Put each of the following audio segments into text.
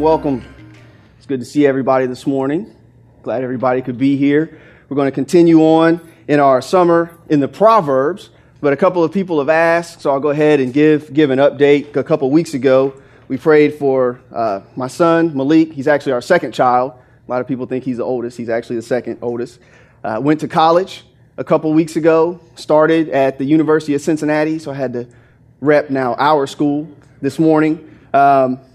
Welcome. It's good to see everybody this morning. Glad everybody could be here. We're going to continue on in our summer in the Proverbs, but a couple of people have asked, so I'll go ahead and give an update. A couple of weeks ago, we prayed for my son, Malik. He's actually our second child. A lot of people think he's the oldest. He's actually the second oldest. Went to college a couple weeks ago, started at the University of Cincinnati, so I had to rep now our school this morning.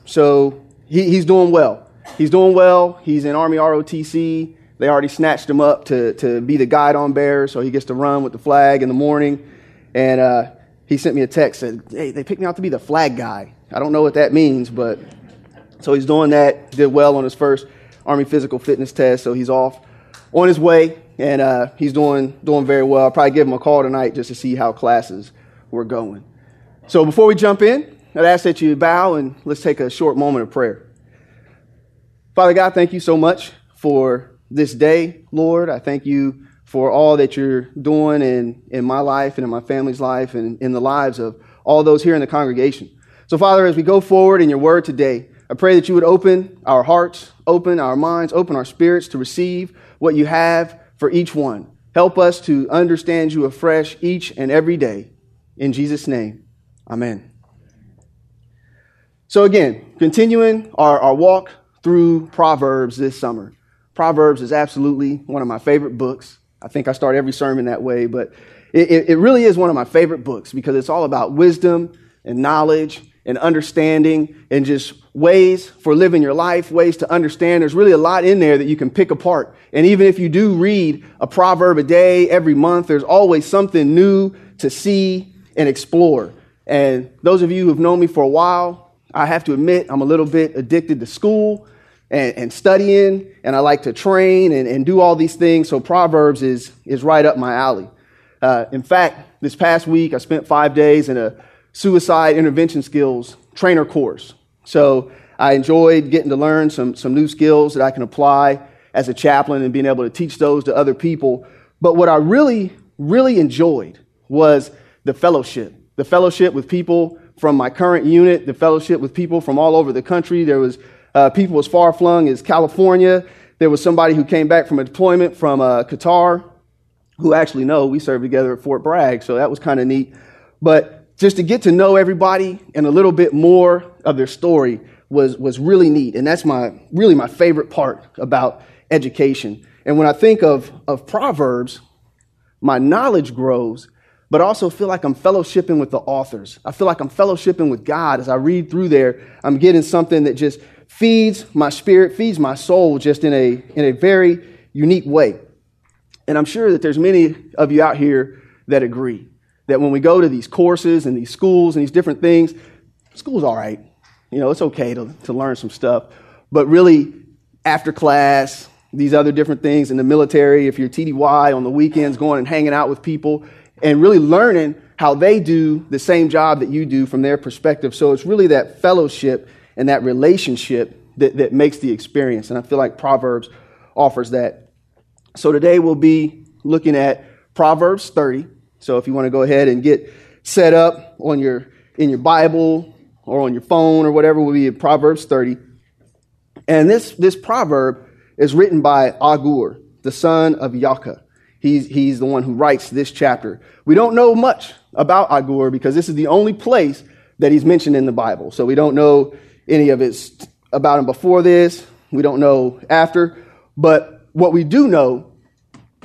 So he's doing well. He's doing well. He's in Army ROTC. They already snatched him up to be the guidon bearer, so he gets to run with the flag in the morning. And he sent me a text, said, "Hey, they picked me out to be the flag guy." I don't know what that means, but so he's doing that. Did well on his first Army physical fitness test, so he's off on his way. And he's doing very well. I'll probably give him a call tonight just to see how classes were going. So before we jump in, I'd ask that you bow and let's take a short moment of prayer. Father God, thank you so much for this day, Lord. I thank you for all that you're doing in my life and in my family's life and in the lives of all those here in the congregation. So Father, as we go forward in your word today, I pray that you would open our hearts, open our minds, open our spirits to receive what you have for each one. Help us to understand you afresh each and every day. In Jesus' name, amen. So again, continuing our walk through Proverbs this summer. Proverbs is absolutely one of my favorite books. I think I start every sermon that way, but it really is one of my favorite books because it's all about wisdom and knowledge and understanding and just ways for living your life, ways to understand. There's really a lot in there that you can pick apart. And even if you do read a proverb a day, every month, there's always something new to see and explore. And those of you who've known me for a while, I have to admit I'm a little bit addicted to school and studying, and I like to train and do all these things. So Proverbs is right up my alley. In fact, this past week, I spent 5 days in a suicide intervention skills trainer course. So I enjoyed getting to learn some new skills that I can apply as a chaplain and being able to teach those to other people. But what I really, really enjoyed was the fellowship with people from my current unit, the fellowship with people from all over the country. There was people as far flung as California. There was somebody who came back from a deployment from Qatar, who actually, no, we served together at Fort Bragg. So that was kind of neat. But just to get to know everybody and a little bit more of their story was really neat. And that's my favorite part about education. And when I think of Proverbs, my knowledge grows, but I also feel like I'm fellowshipping with the authors. I feel like I'm fellowshipping with God. As I read through there, I'm getting something that just feeds my spirit, feeds my soul just in a very unique way. And I'm sure that there's many of you out here that agree that when we go to these courses and these schools and these different things, school's all right. You know, it's okay to learn some stuff. But really, after class, these other different things in the military, if you're TDY on the weekends, going and hanging out with people and really learning how they do the same job that you do from their perspective. So it's really that fellowship and that relationship that makes the experience. And I feel like Proverbs offers that. So today we'll be looking at Proverbs 30. So if you want to go ahead and get set up on in your Bible or on your phone or whatever, will be in Proverbs 30. And this proverb is written by Agur, the son of Yaakov. He's the one who writes this chapter. We don't know much about Agur because this is the only place that he's mentioned in the Bible. So we don't know any of it about him before this. We don't know after. But what we do know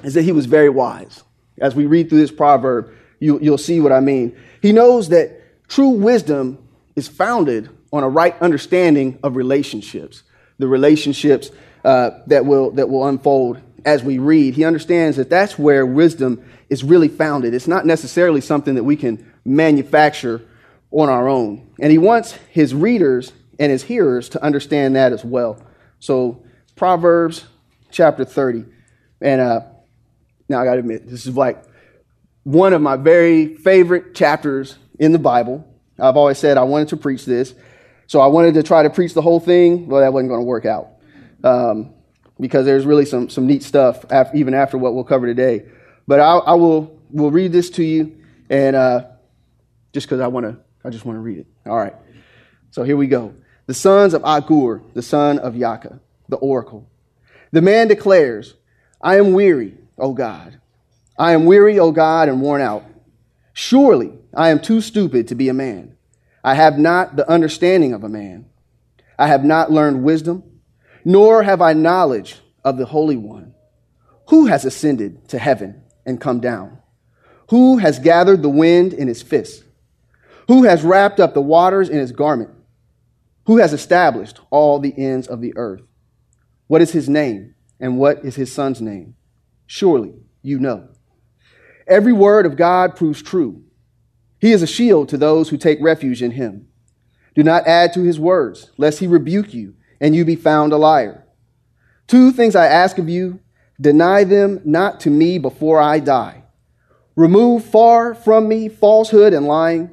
is that he was very wise. As we read through this proverb, you'll see what I mean. He knows that true wisdom is founded on a right understanding of relationships, the relationships that will unfold as we read. He understands that that's where wisdom is really founded. It's not necessarily something that we can manufacture on our own. And he wants his readers and his hearers to understand that as well. So Proverbs chapter 30. And now, I got to admit, this is like one of my very favorite chapters in the Bible. I've always said I wanted to preach this. So I wanted to try to preach the whole thing. Well, that wasn't going to work out because there's really some neat stuff even after what we'll cover today. But I will read this to you and just because I just want to read it. All right. So here we go. the sons of Agur, the son of Yaakah, the oracle. The man declares, I am weary, O God. I am weary, O God, and worn out. Surely I am too stupid to be a man. I have not the understanding of a man. I have not learned wisdom, nor have I knowledge of the Holy One. Who has ascended to heaven and come down? Who has gathered the wind in his fist? Who has wrapped up the waters in his garment? Who has established all the ends of the earth? What is his name, and what is his son's name? Surely you know. Every word of God proves true. He is a shield to those who take refuge in him. Do not add to his words, lest he rebuke you, and you be found a liar. 2 things I ask of you, deny them not to me before I die. Remove far from me falsehood and lying.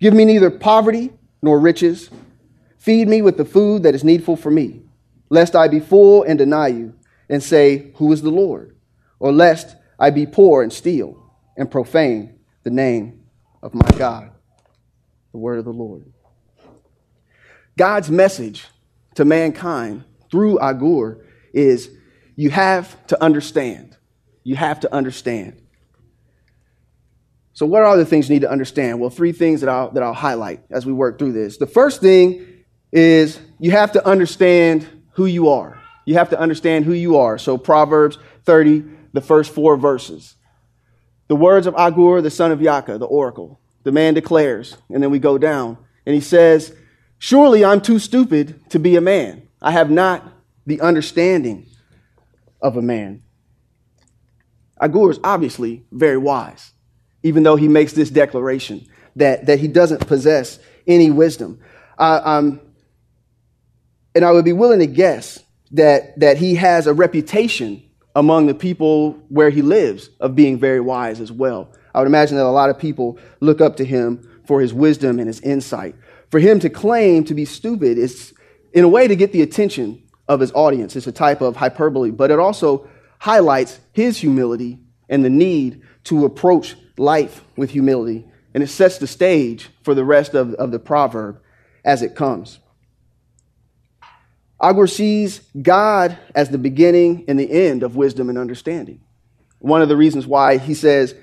Give me neither poverty nor riches. Feed me with the food that is needful for me, lest I be full and deny you, and say, who is the Lord? Or lest I be poor and steal, and profane the name of my God. The word of the Lord. God's message to mankind through Agur is, you have to understand. You have to understand. So what are the things you need to understand? Well, 3 things that I'll highlight as we work through this. The first thing is you have to understand who you are. You have to understand who you are. So Proverbs 30, the first 4 verses. The words of Agur, the son of Yaakah, the oracle. The man declares, and then we go down, and he says, surely I'm too stupid to be a man. I have not the understanding of a man. Agur is obviously very wise, even though he makes this declaration that he doesn't possess any wisdom. And I would be willing to guess that he has a reputation among the people where he lives of being very wise as well. I would imagine that a lot of people look up to him for his wisdom and his insight. For him to claim to be stupid is, in a way, to get the attention of his audience. It's a type of hyperbole, but it also highlights his humility and the need to approach life with humility, and it sets the stage for the rest of the proverb as it comes. Agur sees God as the beginning and the end of wisdom and understanding. One of the reasons why he says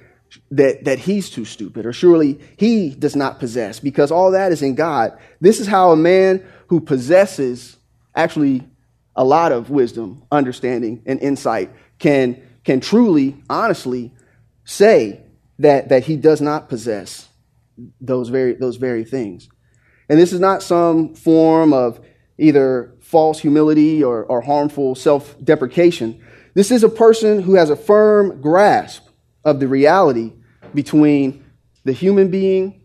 that he's too stupid, or surely he does not possess, because all that is in God. This is how a man who possesses actually a lot of wisdom, understanding, and insight can truly, honestly say that he does not possess those very things. And this is not some form of either false humility or harmful self-deprecation. This is a person who has a firm grasp of the reality between the human being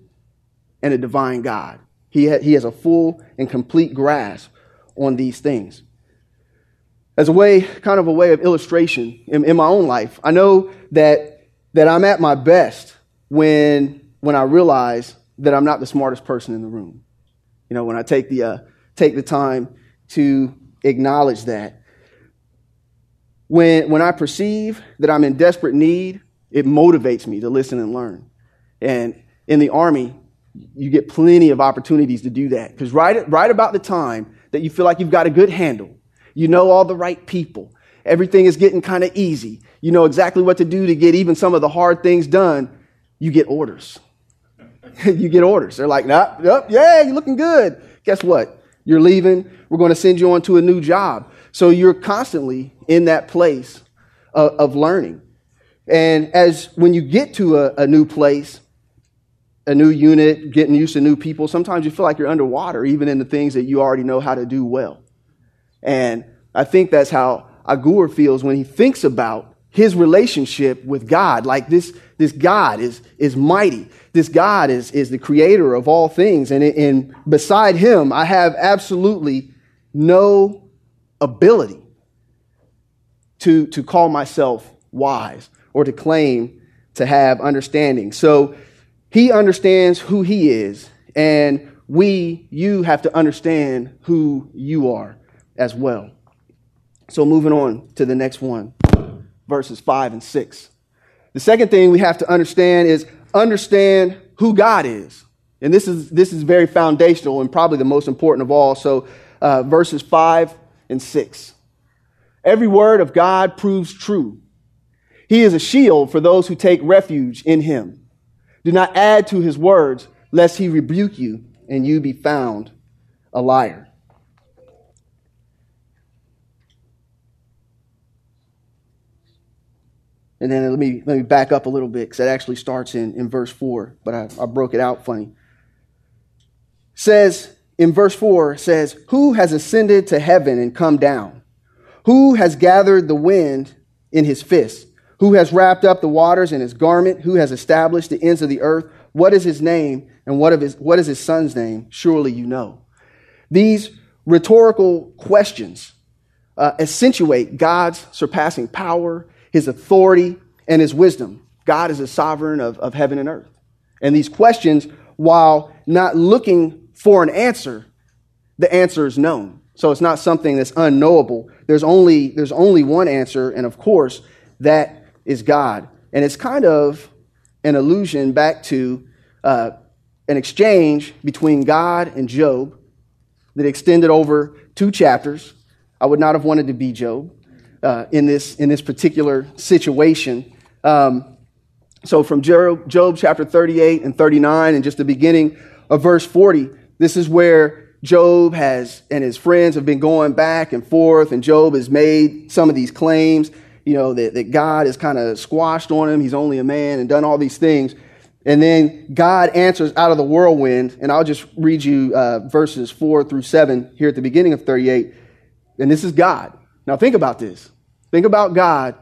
and a divine God. He has a full and complete grasp on these things. As a way of illustration in my own life, I know that I'm at my best when I realize that I'm not the smartest person in the room. You know, when I take the time to acknowledge that. When I perceive that I'm in desperate need, it motivates me to listen and learn. And in the Army, you get plenty of opportunities to do that, because right about the time that you feel like you've got a good handle, you know all the right people, everything is getting kind of easy, you know exactly what to do to get even some of the hard things done, you get orders. You get orders. They're like, nope, yeah, you're looking good. Guess what? You're leaving. We're going to send you on to a new job. So you're constantly in that place of learning. And as when you get to a new place, a new unit, getting used to new people, sometimes you feel like you're underwater, even in the things that you already know how to do well. And I think that's how Agur feels when he thinks about his relationship with God. Like this God is mighty. This God is the creator of all things. And beside him, I have absolutely no ability to call myself wise or to claim to have understanding. So he understands who he is. And you have to understand who you are as well. So moving on to the next one, verses 5 and 6. The second thing we have to understand is understand who God is And this is very foundational and probably the most important of all. So verses 5 and 6. Every word of God proves true. He is a shield for those who take refuge in him. Do not add to his words, lest he rebuke you and you be found a liar. And then let me back up a little bit, because that actually starts in verse 4, but I broke it out funny. Says in verse 4, says, who has ascended to heaven and come down? Who has gathered the wind in his fist? Who has wrapped up the waters in his garment? Who has established the ends of the earth? What is his name, and what is his son's name? Surely you know. These rhetorical questions accentuate God's surpassing power, his authority, and his wisdom. God is a sovereign of heaven and earth. And these questions, while not looking for an answer, the answer is known. So it's not something that's unknowable. There's only one answer, and of course, that is God. And it's kind of an allusion back to an exchange between God and Job that extended over 2 chapters. I would not have wanted to be Job in this particular situation. So from Job chapter 38 and 39 and just the beginning of verse 40, this is where Job and his friends have been going back and forth, and Job has made some of these claims, you know, that God is kind of squashed on him. He's only a man, and done all these things. And then God answers out of the whirlwind, and I'll just read you verses 4 through 7 here at the beginning of 38. And this is God. Now think about this. Think about God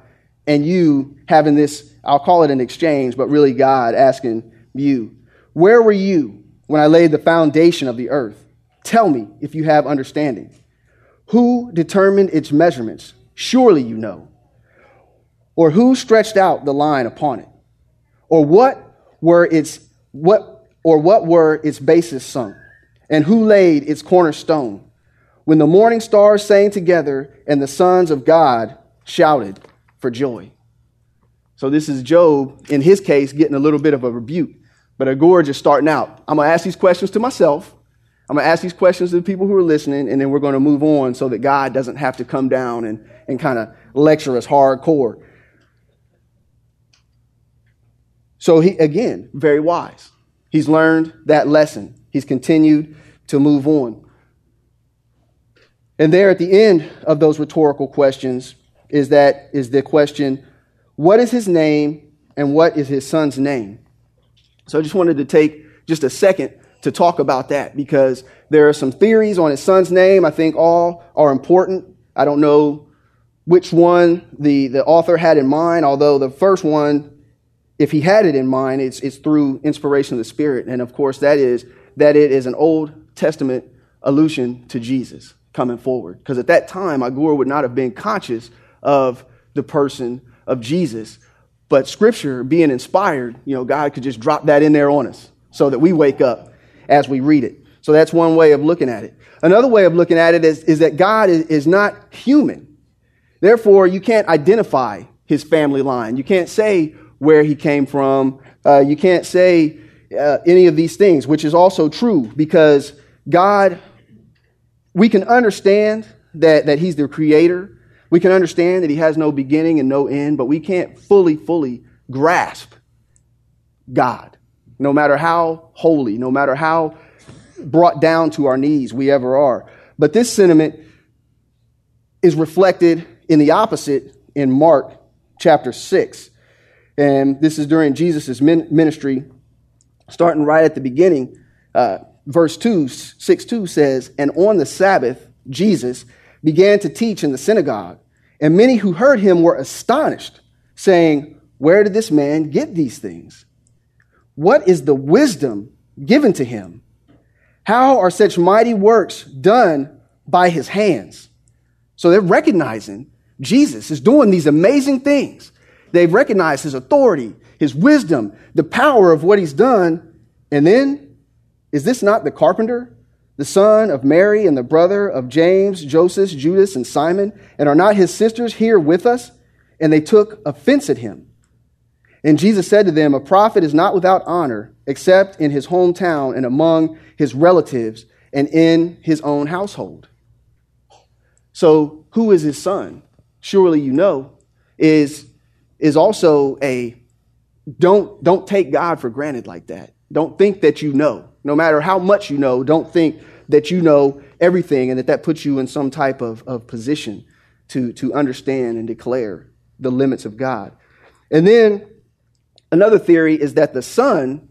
and you having this, I'll call it an exchange, but really God asking you, where were you when I laid the foundation of the earth? Tell me if you have understanding. Who determined its measurements? Surely you know. Or who stretched out the line upon it? Or what were its bases sunk? And who laid its cornerstone? When the morning stars sang together and the sons of God shouted for joy. So this is Job, in his case, getting a little bit of a rebuke. But Agur just starting out. I'm going to ask these questions to myself. I'm going to ask these questions to the people who are listening, and then we're going to move on so that God doesn't have to come down and kind of lecture us hardcore. So he, again, very wise. He's learned that lesson. He's continued to move on. And there at the end of those rhetorical questions is the question, what is his name and what is his son's name? So I just wanted to take just a second to talk about that, because there are some theories on his son's name. I think all are important. I don't know which one the author had in mind, although the first one, if he had it in mind, it's through inspiration of the Spirit. And of course, that it is an Old Testament allusion to Jesus coming forward, because at that time Agur would not have been conscious of the person of Jesus, but Scripture being inspired, you know, God could just drop that in there on us so that we wake up as we read it. So that's one way of looking at it. Another way of looking at it is that God is not human. Therefore, you can't identify his family line. You can't say where he came from. You can't say any of these things, which is also true, because God, we can understand that he's the creator. We can understand that he has no beginning and no end, but we can't fully grasp God. No matter how holy, no matter how brought down to our knees we ever are. But this sentiment is reflected in the opposite in Mark chapter 6. And this is during Jesus' ministry, starting right at the beginning. Verse 2, 6:2 says, and on the Sabbath, Jesus began to teach in the synagogue, and many who heard him were astonished, saying, where did this man get these things? What is the wisdom given to him? How are such mighty works done by his hands? So they're recognizing Jesus is doing these amazing things. They've recognized his authority, his wisdom, the power of what he's done, and then, is this not the carpenter, the son of Mary and the brother of James, Joseph, Judas, and Simon? And are not his sisters here with us? And they took offense at him. And Jesus said to them, a prophet is not without honor, except in his hometown and among his relatives and in his own household. So who is his son? Surely you know, is also a don't take God for granted like that. Don't think that you know. No matter how much you know, don't think that you know everything and that puts you in some type of position to understand and declare the limits of God. And then another theory is that the son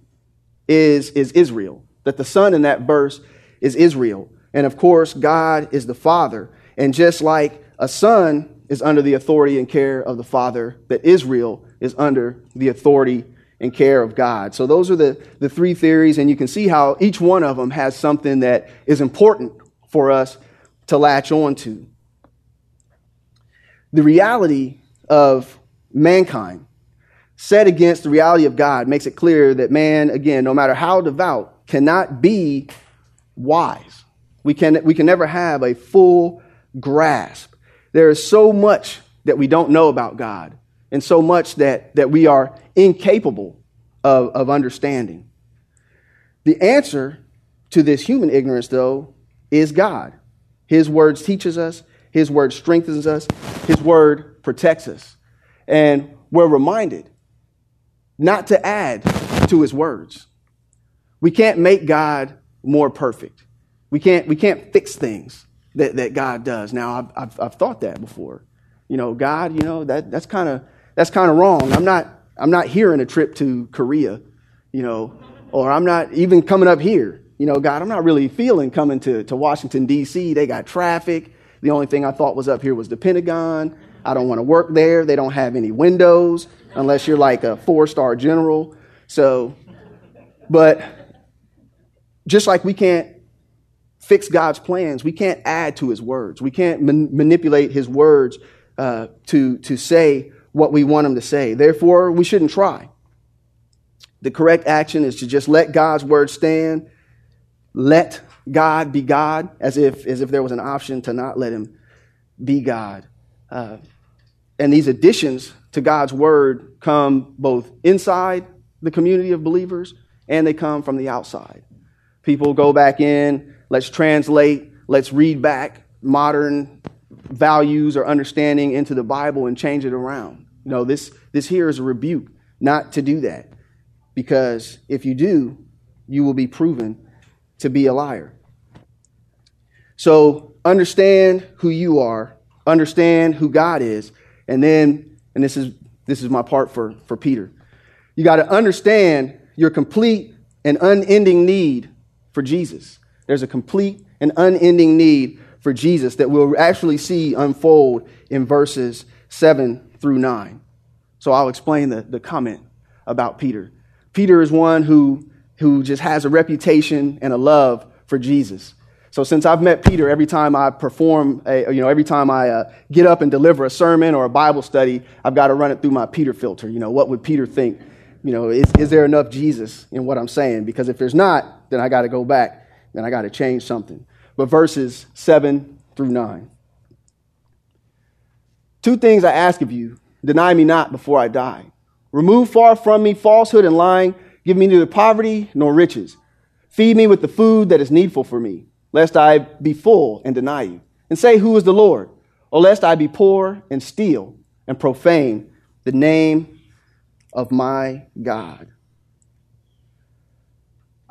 is Israel, that the son in that verse is Israel. And of course, God is the father. And just like a son is under the authority and care of the father, that Israel is under the authority and care of God. So those are the three theories, and you can see how each one of them has something that is important for us to latch on to. The reality of mankind set against the reality of God makes it clear that man, again, no matter how devout, cannot be wise. We can never have a full grasp. There is so much that we don't know about God, and so much that we are incapable of understanding. The answer to this human ignorance, though, is God. His word teaches us. His word strengthens us. His word protects us. And we're reminded not to add to his words. We can't make God more perfect. We can't fix things that God does. Now, I've thought that before. You know, God, you know, that's kind of wrong. I'm not hearing a trip to Korea, you know, or I'm not even coming up here. You know, God, I'm not really feeling coming to Washington, D.C. They got traffic. The only thing I thought was up here was the Pentagon. I don't want to work there. They don't have any windows unless you're like a 4-star general. So, but just like we can't fix God's plans, we can't add to his words. We can't manipulate his words to say what we want him to say. Therefore, we shouldn't try. The correct action is to just let God's word stand. Let God be God, as if there was an option to not let him be God. And these additions to God's word come both inside the community of believers and they come from the outside. People go back in, let's translate, let's read back modern values or understanding into the Bible and change it around. You know, this here is a rebuke not to do that, because if you do, you will be proven to be a liar. So understand who you are, understand who God is, and then, and this is my part for Peter, you got to understand your complete and unending need for Jesus. There's a complete and unending need for Jesus that we'll actually see unfold in verses 7-9. So I'll explain the comment about Peter. Peter is one who just has a reputation and a love for Jesus. So since I've met Peter, every time I perform, get up and deliver a sermon or a Bible study, I've got to run it through my Peter filter. You know, what would Peter think? You know, is there enough Jesus in what I'm saying? Because if there's not, then I got to go back and I got to change something. But verses 7-9. 2 things I ask of you, deny me not before I die. Remove far from me falsehood and lying. Give me neither poverty nor riches. Feed me with the food that is needful for me, lest I be full and deny you, and say, who is the Lord? Or lest I be poor and steal and profane the name of my God.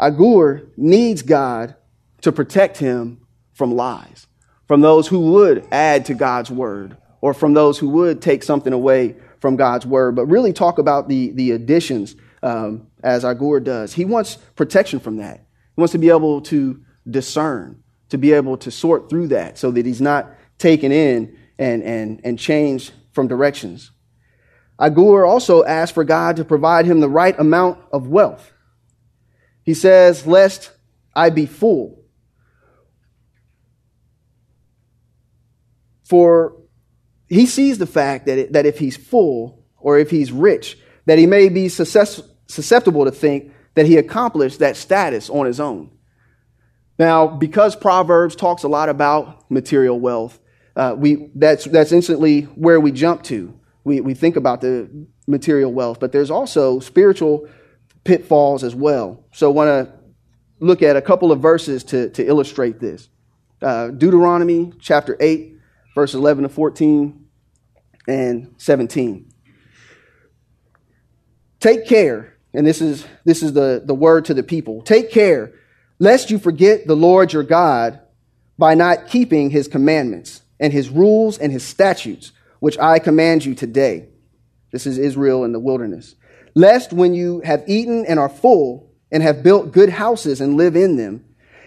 Agur needs God to protect him from lies, from those who would add to God's word, or from those who would take something away from God's word. But really talk about the additions as Agur does. He wants protection from that. He wants to be able to discern, to be able to sort through that so that he's not taken in and changed from directions. Agur also asks for God to provide him the right amount of wealth. He says, lest I be full. For he sees the fact that if he's full or if he's rich, that he may be susceptible to think that he accomplished that status on his own. Now, because Proverbs talks a lot about material wealth, that's instantly where we jump to. We think about the material wealth, but there's also spiritual pitfalls as well. So I want to look at a couple of verses to illustrate this. Deuteronomy chapter 8, verse 11 to 14 and 17. Take care, and this is the word to the people. Take care, lest you forget the Lord your God by not keeping his commandments and his rules and his statutes, which I command you today. This is Israel in the wilderness. Lest when you have eaten and are full and have built good houses and live in them,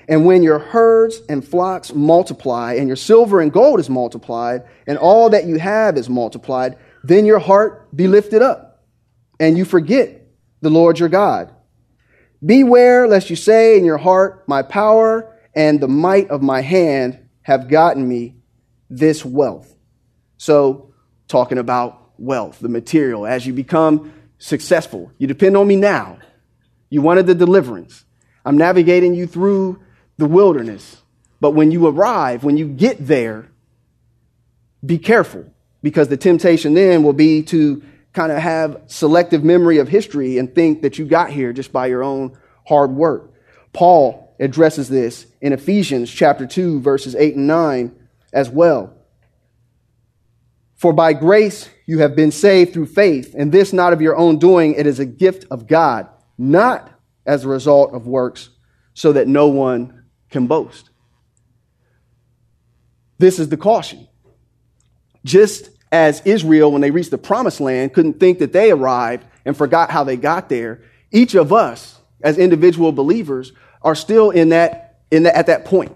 and when your herds and flocks multiply and your silver and gold is multiplied and all that you have is multiplied, then your heart be lifted up and you forget the Lord your God. Beware lest you say in your heart, my power and the might of my hand have gotten me this wealth. So talking about wealth, the material, as you become successful, you depend on me now. You wanted the deliverance. I'm navigating you through the wilderness. But when you arrive, when you get there, be careful, because the temptation then will be to kind of have selective memory of history and think that you got here just by your own hard work. Paul addresses this in Ephesians chapter 2, verses 8 and 9 as well. For by grace you have been saved through faith, and this not of your own doing, it is a gift of God, not as a result of works, so that no one can boast. This is the caution. Just as Israel, when they reached the promised land, couldn't think that they arrived and forgot how they got there, each of us, as individual believers, are still at that point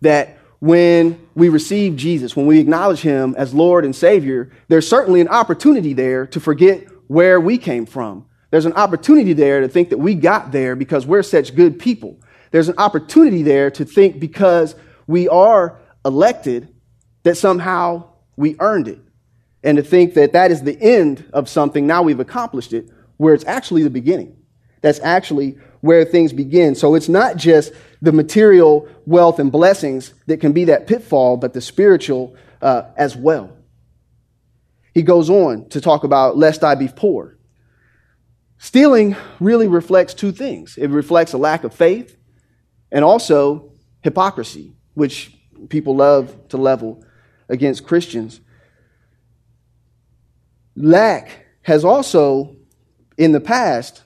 that when we receive Jesus, when we acknowledge him as Lord and Savior, there's certainly an opportunity there to forget where we came from. There's an opportunity there to think that we got there because we're such good people. There's an opportunity there to think because we are elected that somehow we earned it. And to think that that is the end of something, now we've accomplished it, where it's actually the beginning. That's actually where things begin. So it's not just the material wealth and blessings that can be that pitfall, but the spiritual as well. He goes on to talk about, lest I be poor. Stealing really reflects two things. It reflects a lack of faith and also hypocrisy, which people love to level against Christians. Lack has also, in the past,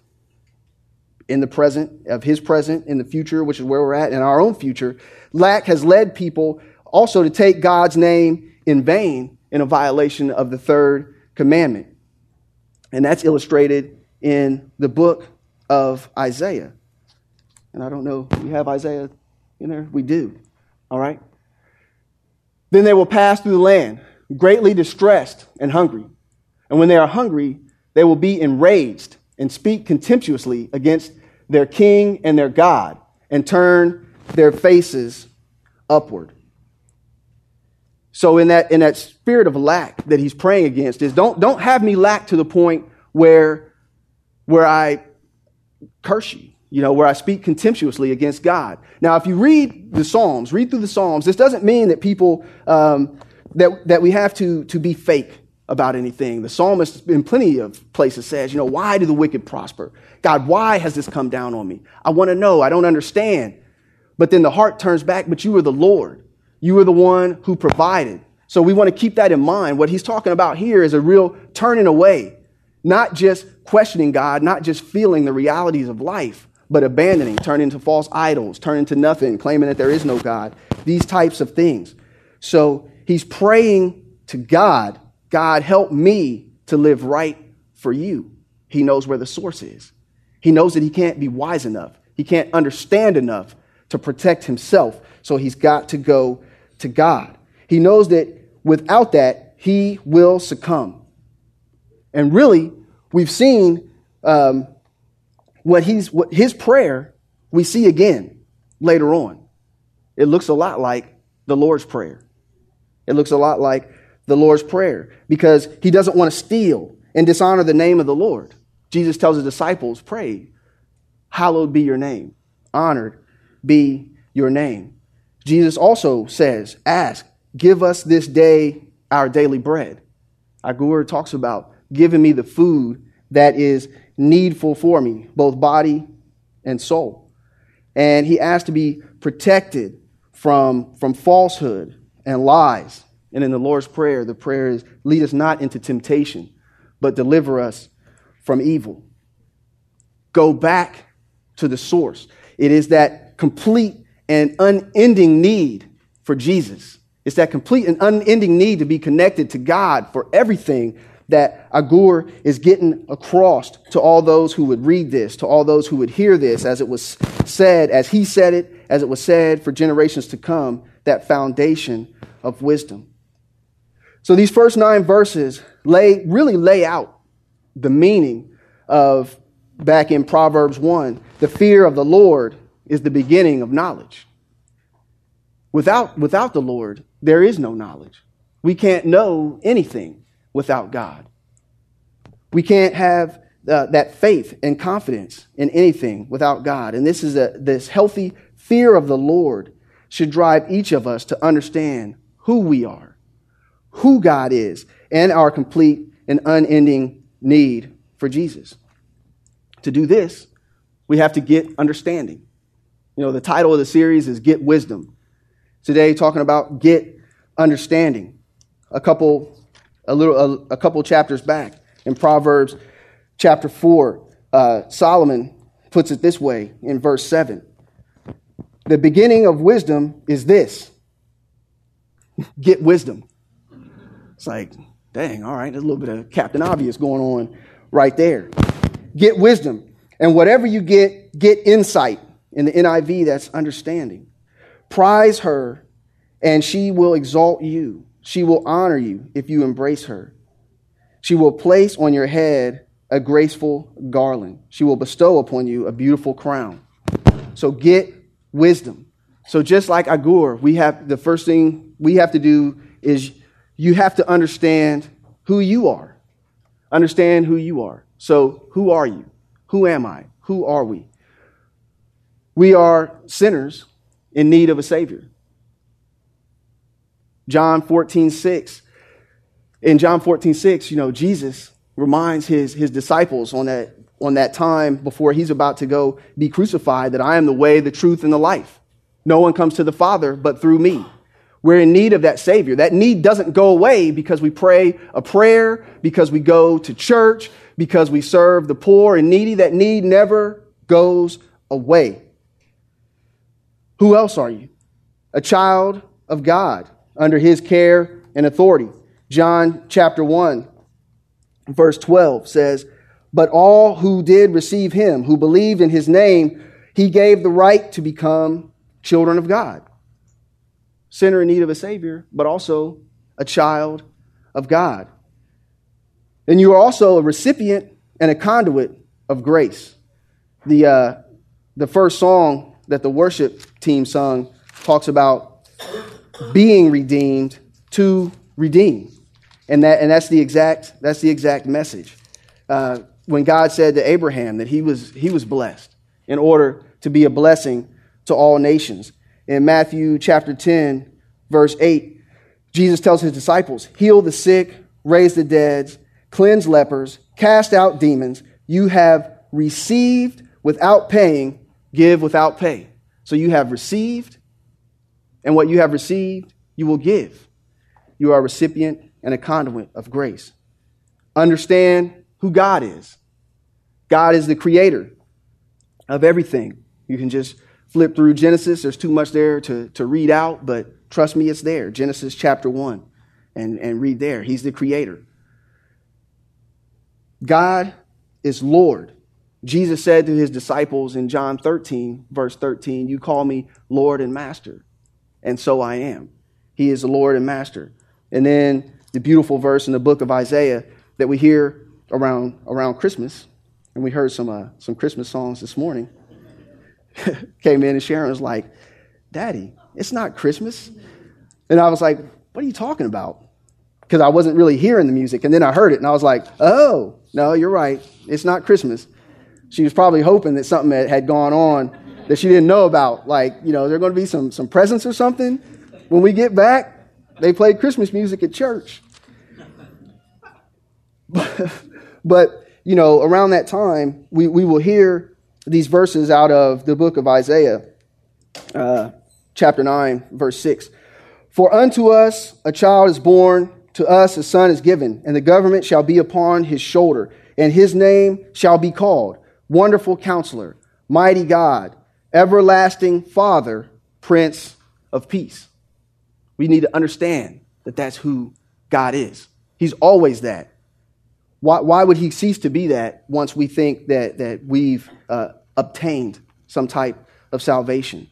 in the present, of his present, in the future, which is where we're at, in our own future, lack has led people also to take God's name in vain in a violation of the third commandment. And that's illustrated in the book of Isaiah. And I don't know, we have Isaiah in there? We do. All right. Then they will pass through the land, greatly distressed and hungry. And when they are hungry, they will be enraged and speak contemptuously against their king and their God and turn their faces upward. So in that spirit of lack that he's praying against is don't have me lack to the point where I curse you, where I speak contemptuously against God. Now, if you read through the Psalms, this doesn't mean that people, that we have to be fake about anything. The psalmist in plenty of places says, why do the wicked prosper? God, why has this come down on me? I want to know. I don't understand. But then the heart turns back, but you were the Lord. You were the one who provided. So we want to keep that in mind. What he's talking about here is a real turning away. Not just questioning God, not just feeling the realities of life, but abandoning, turning to false idols, turning to nothing, claiming that there is no God, these types of things. So he's praying to God, God, help me to live right for you. He knows where the source is. He knows that he can't be wise enough. He can't understand enough to protect himself. So he's got to go to God. He knows that without that, he will succumb. And really, we've seen his prayer we see again later on. It looks a lot like the Lord's Prayer. Because he doesn't want to steal and dishonor the name of the Lord. Jesus tells his disciples, pray, hallowed be your name, honored be your name. Jesus also says, ask, give us this day our daily bread. Agur talks about given me the food that is needful for me, both body and soul. And he asked to be protected from falsehood and lies. And in the Lord's Prayer, the prayer is, lead us not into temptation, but deliver us from evil. Go back to the source. It is that complete and unending need for Jesus. It's that complete and unending need to be connected to God for everything that Agur is getting across to all those who would read this, to all those who would hear this, as it was said, as he said it, as it was said for generations to come, that foundation of wisdom. So these first 9 verses really lay out the meaning of, back in Proverbs 1, the fear of the Lord is the beginning of knowledge. Without the Lord, there is no knowledge. We can't know anything without God. We can't have that faith and confidence in anything without God. And this is this healthy fear of the Lord should drive each of us to understand who we are, who God is, and our complete and unending need for Jesus. To do this, we have to get understanding. You know, the title of the series is Get Wisdom. Today, talking about get understanding. A couple chapters back in Proverbs chapter 4, Solomon puts it this way in verse 7. The beginning of wisdom is this. Get wisdom. It's like, dang, all right, there's a little bit of Captain Obvious going on right there. Get wisdom. And whatever you get insight. In the NIV, that's understanding. Prize her, and she will exalt you. She will honor you if you embrace her. She will place on your head a graceful garland. She will bestow upon you a beautiful crown. So get wisdom. So just like Agur, the first thing we have to do is you have to understand who you are. Understand who you are. So who are you? Who am I? Who are we? We are sinners in need of a Savior. In John 14:6, Jesus reminds his disciples on that time before he's about to go be crucified that I am the way, the truth, and the life. No one comes to the Father but through me. We're in need of that Savior. That need doesn't go away because we pray a prayer, because we go to church, because we serve the poor and needy. That need never goes away. Who else are you? A child of God under his care and authority. John chapter 1, verse 12 says, but all who did receive him, who believed in his name, he gave the right to become children of God. Sinner in need of a Savior, but also a child of God. And you are also a recipient and a conduit of grace. The first song that the worship team sung talks about being redeemed to redeem, and that's the exact message. When God said to Abraham that he was blessed in order to be a blessing to all nations, in Matthew chapter 10 verse 8, Jesus tells his disciples, "Heal the sick, raise the dead, cleanse lepers, cast out demons. You have received without paying, give without pay." So you have received, and what you have received, you will give. You are a recipient and a conduit of grace. Understand who God is. God is the creator of everything. You can just flip through Genesis. There's too much there to read out, but trust me, it's there. Genesis chapter 1, and read there. He's the creator. God is Lord. Jesus said to his disciples in John 13, verse 13, you call me Lord and Master, and so I am. He is the Lord and Master. And then the beautiful verse in the book of Isaiah that we hear around Christmas, and we heard some Christmas songs this morning, came in and Sharon was like, Daddy, it's not Christmas. And I was like, what are you talking about? Because I wasn't really hearing the music, and then I heard it, and I was like, oh, no, you're right. It's not Christmas. She was probably hoping that something had gone on that she didn't know about. Like, there are going to be some presents or something. When we get back, they played Christmas music at church. But, you know, around that time, we will hear these verses out of the book of Isaiah, chapter 9, verse 6. For unto us a child is born, to us a son is given, and the government shall be upon his shoulder, and his name shall be called Wonderful Counselor, Mighty God, Everlasting Father, Prince of Peace. We need to understand that that's who God is. He's always that. Why would he cease to be that once we think that we've obtained some type of salvation?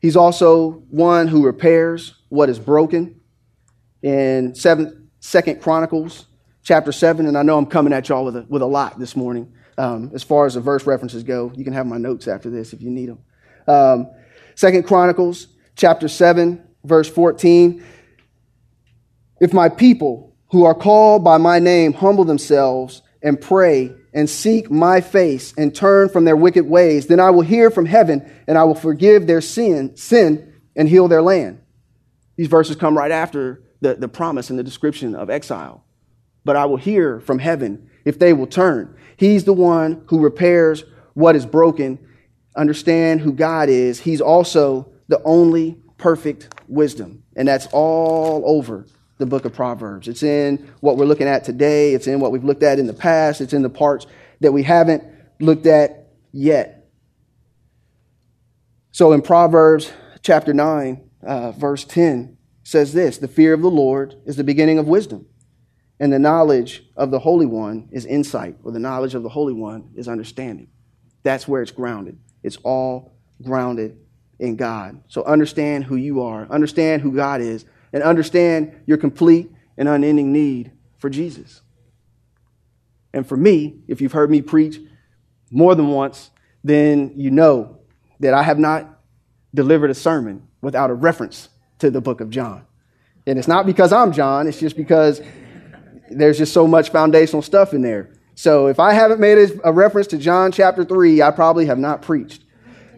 He's also one who repairs what is broken. In 2 Chronicles chapter 7, and I know I'm coming at y'all with a lot this morning. As far as the verse references go, you can have my notes after this if you need them. 2 Chronicles chapter 7, verse 14. If my people who are called by my name humble themselves and pray and seek my face and turn from their wicked ways, then I will hear from heaven and I will forgive their sin and heal their land. These verses come right after the promise and the description of exile. But I will hear from heaven if they will turn. He's the one who repairs what is broken. Understand who God is. He's also the only perfect wisdom. And that's all over the book of Proverbs. It's in what we're looking at today. It's in what we've looked at in the past. It's in the parts that we haven't looked at yet. So in Proverbs chapter 9, verse 10 says this, the fear of the Lord is the beginning of wisdom. And the knowledge of the Holy One is insight, or the knowledge of the Holy One is understanding. That's where it's grounded. It's all grounded in God. So understand who you are, understand who God is, and understand your complete and unending need for Jesus. And for me, if you've heard me preach more than once, then you know that I have not delivered a sermon without a reference to the book of John. And it's not because I'm John, it's just because there's just so much foundational stuff in there. So if I haven't made a reference to John chapter 3, I probably have not preached.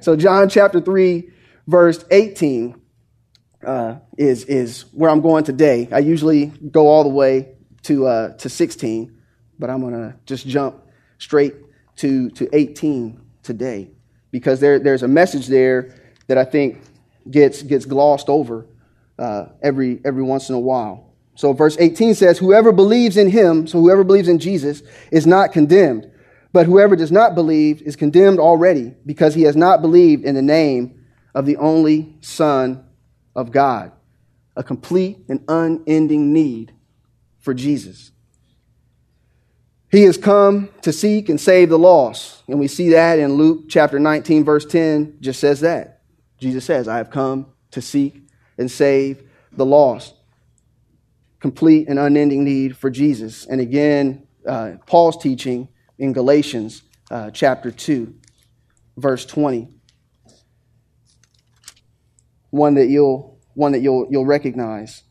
So John chapter 3, verse 18 is where I'm going today. I usually go all the way to 16, but I'm going to just jump straight to 18 today because there's a message there that I think gets glossed over every once in a while. So verse 18 says, whoever believes in him, so whoever believes in Jesus, is not condemned. But whoever does not believe is condemned already because he has not believed in the name of the only Son of God. A complete and unending need for Jesus. He has come to seek and save the lost. And we see that in Luke chapter 19, verse 10, just says that. Jesus says, I have come to seek and save the lost. Complete and unending need for Jesus. And again, Paul's teaching in Galatians chapter 2, verse 20. One that you'll recognize.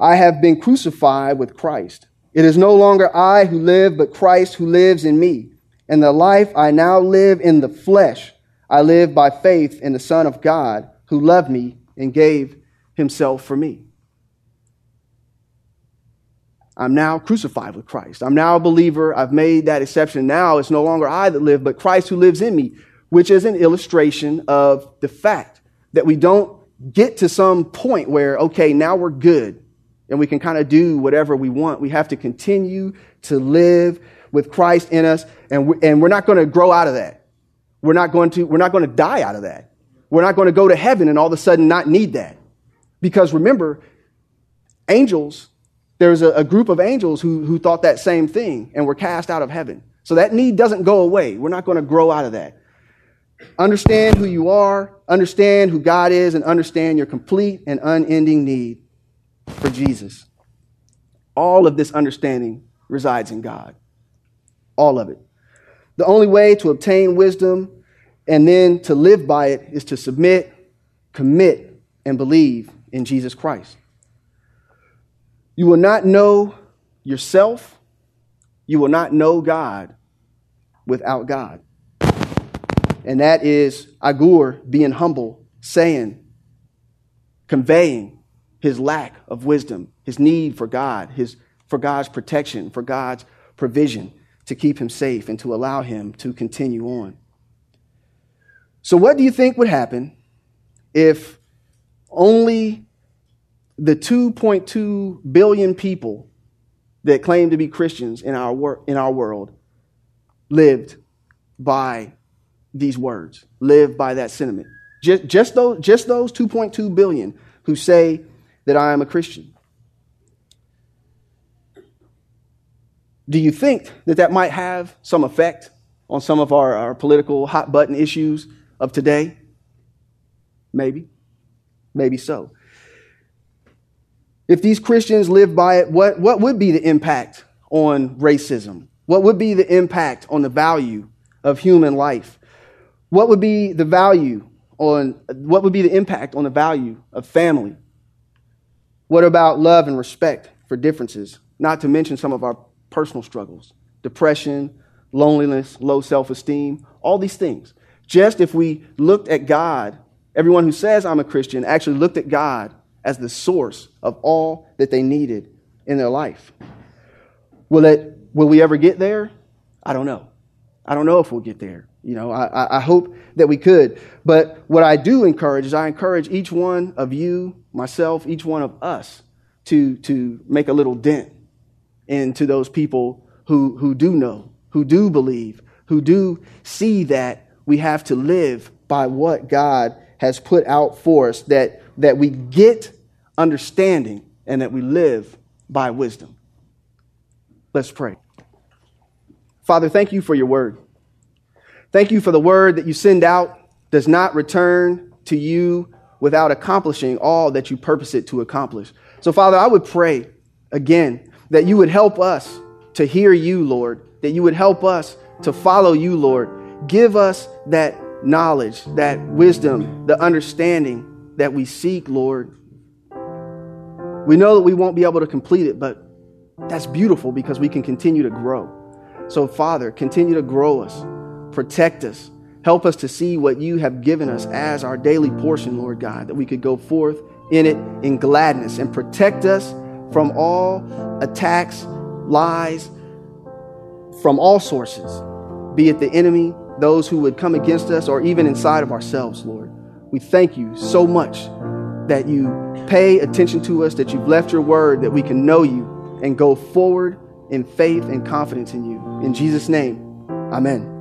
I have been crucified with Christ. It is no longer I who live, but Christ who lives in me. And the life I now live in the flesh, I live by faith in the Son of God who loved me and gave himself for me. I'm now crucified with Christ. I'm now a believer. I've made that exception. Now it's no longer I that live, but Christ who lives in me, which is an illustration of the fact that we don't get to some point where, okay, now we're good and we can kind of do whatever we want. We have to continue to live with Christ in us, and we're not going to grow out of that. We're not going to die out of that. We're not going to go to heaven and all of a sudden not need that. Because remember, angels... There's a group of angels who thought that same thing and were cast out of heaven. So that need doesn't go away. We're not going to grow out of that. Understand who you are, understand who God is, and understand your complete and unending need for Jesus. All of this understanding resides in God. All of it. The only way to obtain wisdom and then to live by it is to submit, commit, and believe in Jesus Christ. You will not know yourself, you will not know God without God. And that is Agur being humble, saying, conveying his lack of wisdom, his need for God, his for God's protection, for God's provision, to keep him safe and to allow him to continue on. So what do you think would happen if only the 2.2 billion people that claim to be Christians in our world lived by these words, lived by that sentiment? Just those 2.2 billion who say that I am a Christian. Do you think that that might have some effect on some of our political hot button issues of today? Maybe. Maybe so. If these Christians live by it, what would be the impact on racism? What would be the impact on the value of human life? What would be the impact on the value of family? What about love and respect for differences? Not to mention some of our personal struggles, depression, loneliness, low self-esteem, all these things. Just if we looked at God, everyone who says I'm a Christian actually looked at God as the source of all that they needed in their life. Will we ever get there? I don't know. I don't know if we'll get there. I hope that we could. But what I do encourage is I encourage each one of you, myself, each one of us to make a little dent into those people who do know, who do believe, who do see that we have to live by what God has put out for us, that we get understanding and that we live by wisdom. Let's pray. Father, thank you for your word. Thank you for the word that you send out does not return to you without accomplishing all that you purpose it to accomplish. So, Father, I would pray again that you would help us to hear you, Lord, that you would help us to follow you, Lord. Give us that knowledge, that wisdom, the understanding that we seek, Lord. We know that we won't be able to complete it, but that's beautiful because we can continue to grow. So, Father, continue to grow us, protect us, help us to see what you have given us as our daily portion, Lord God, that we could go forth in it in gladness, and protect us from all attacks, lies, from all sources, be it the enemy, those who would come against us, or even inside of ourselves, Lord. We thank you so much that you pay attention to us, that you've left your word, that we can know you and go forward in faith and confidence in you. In Jesus' name, amen.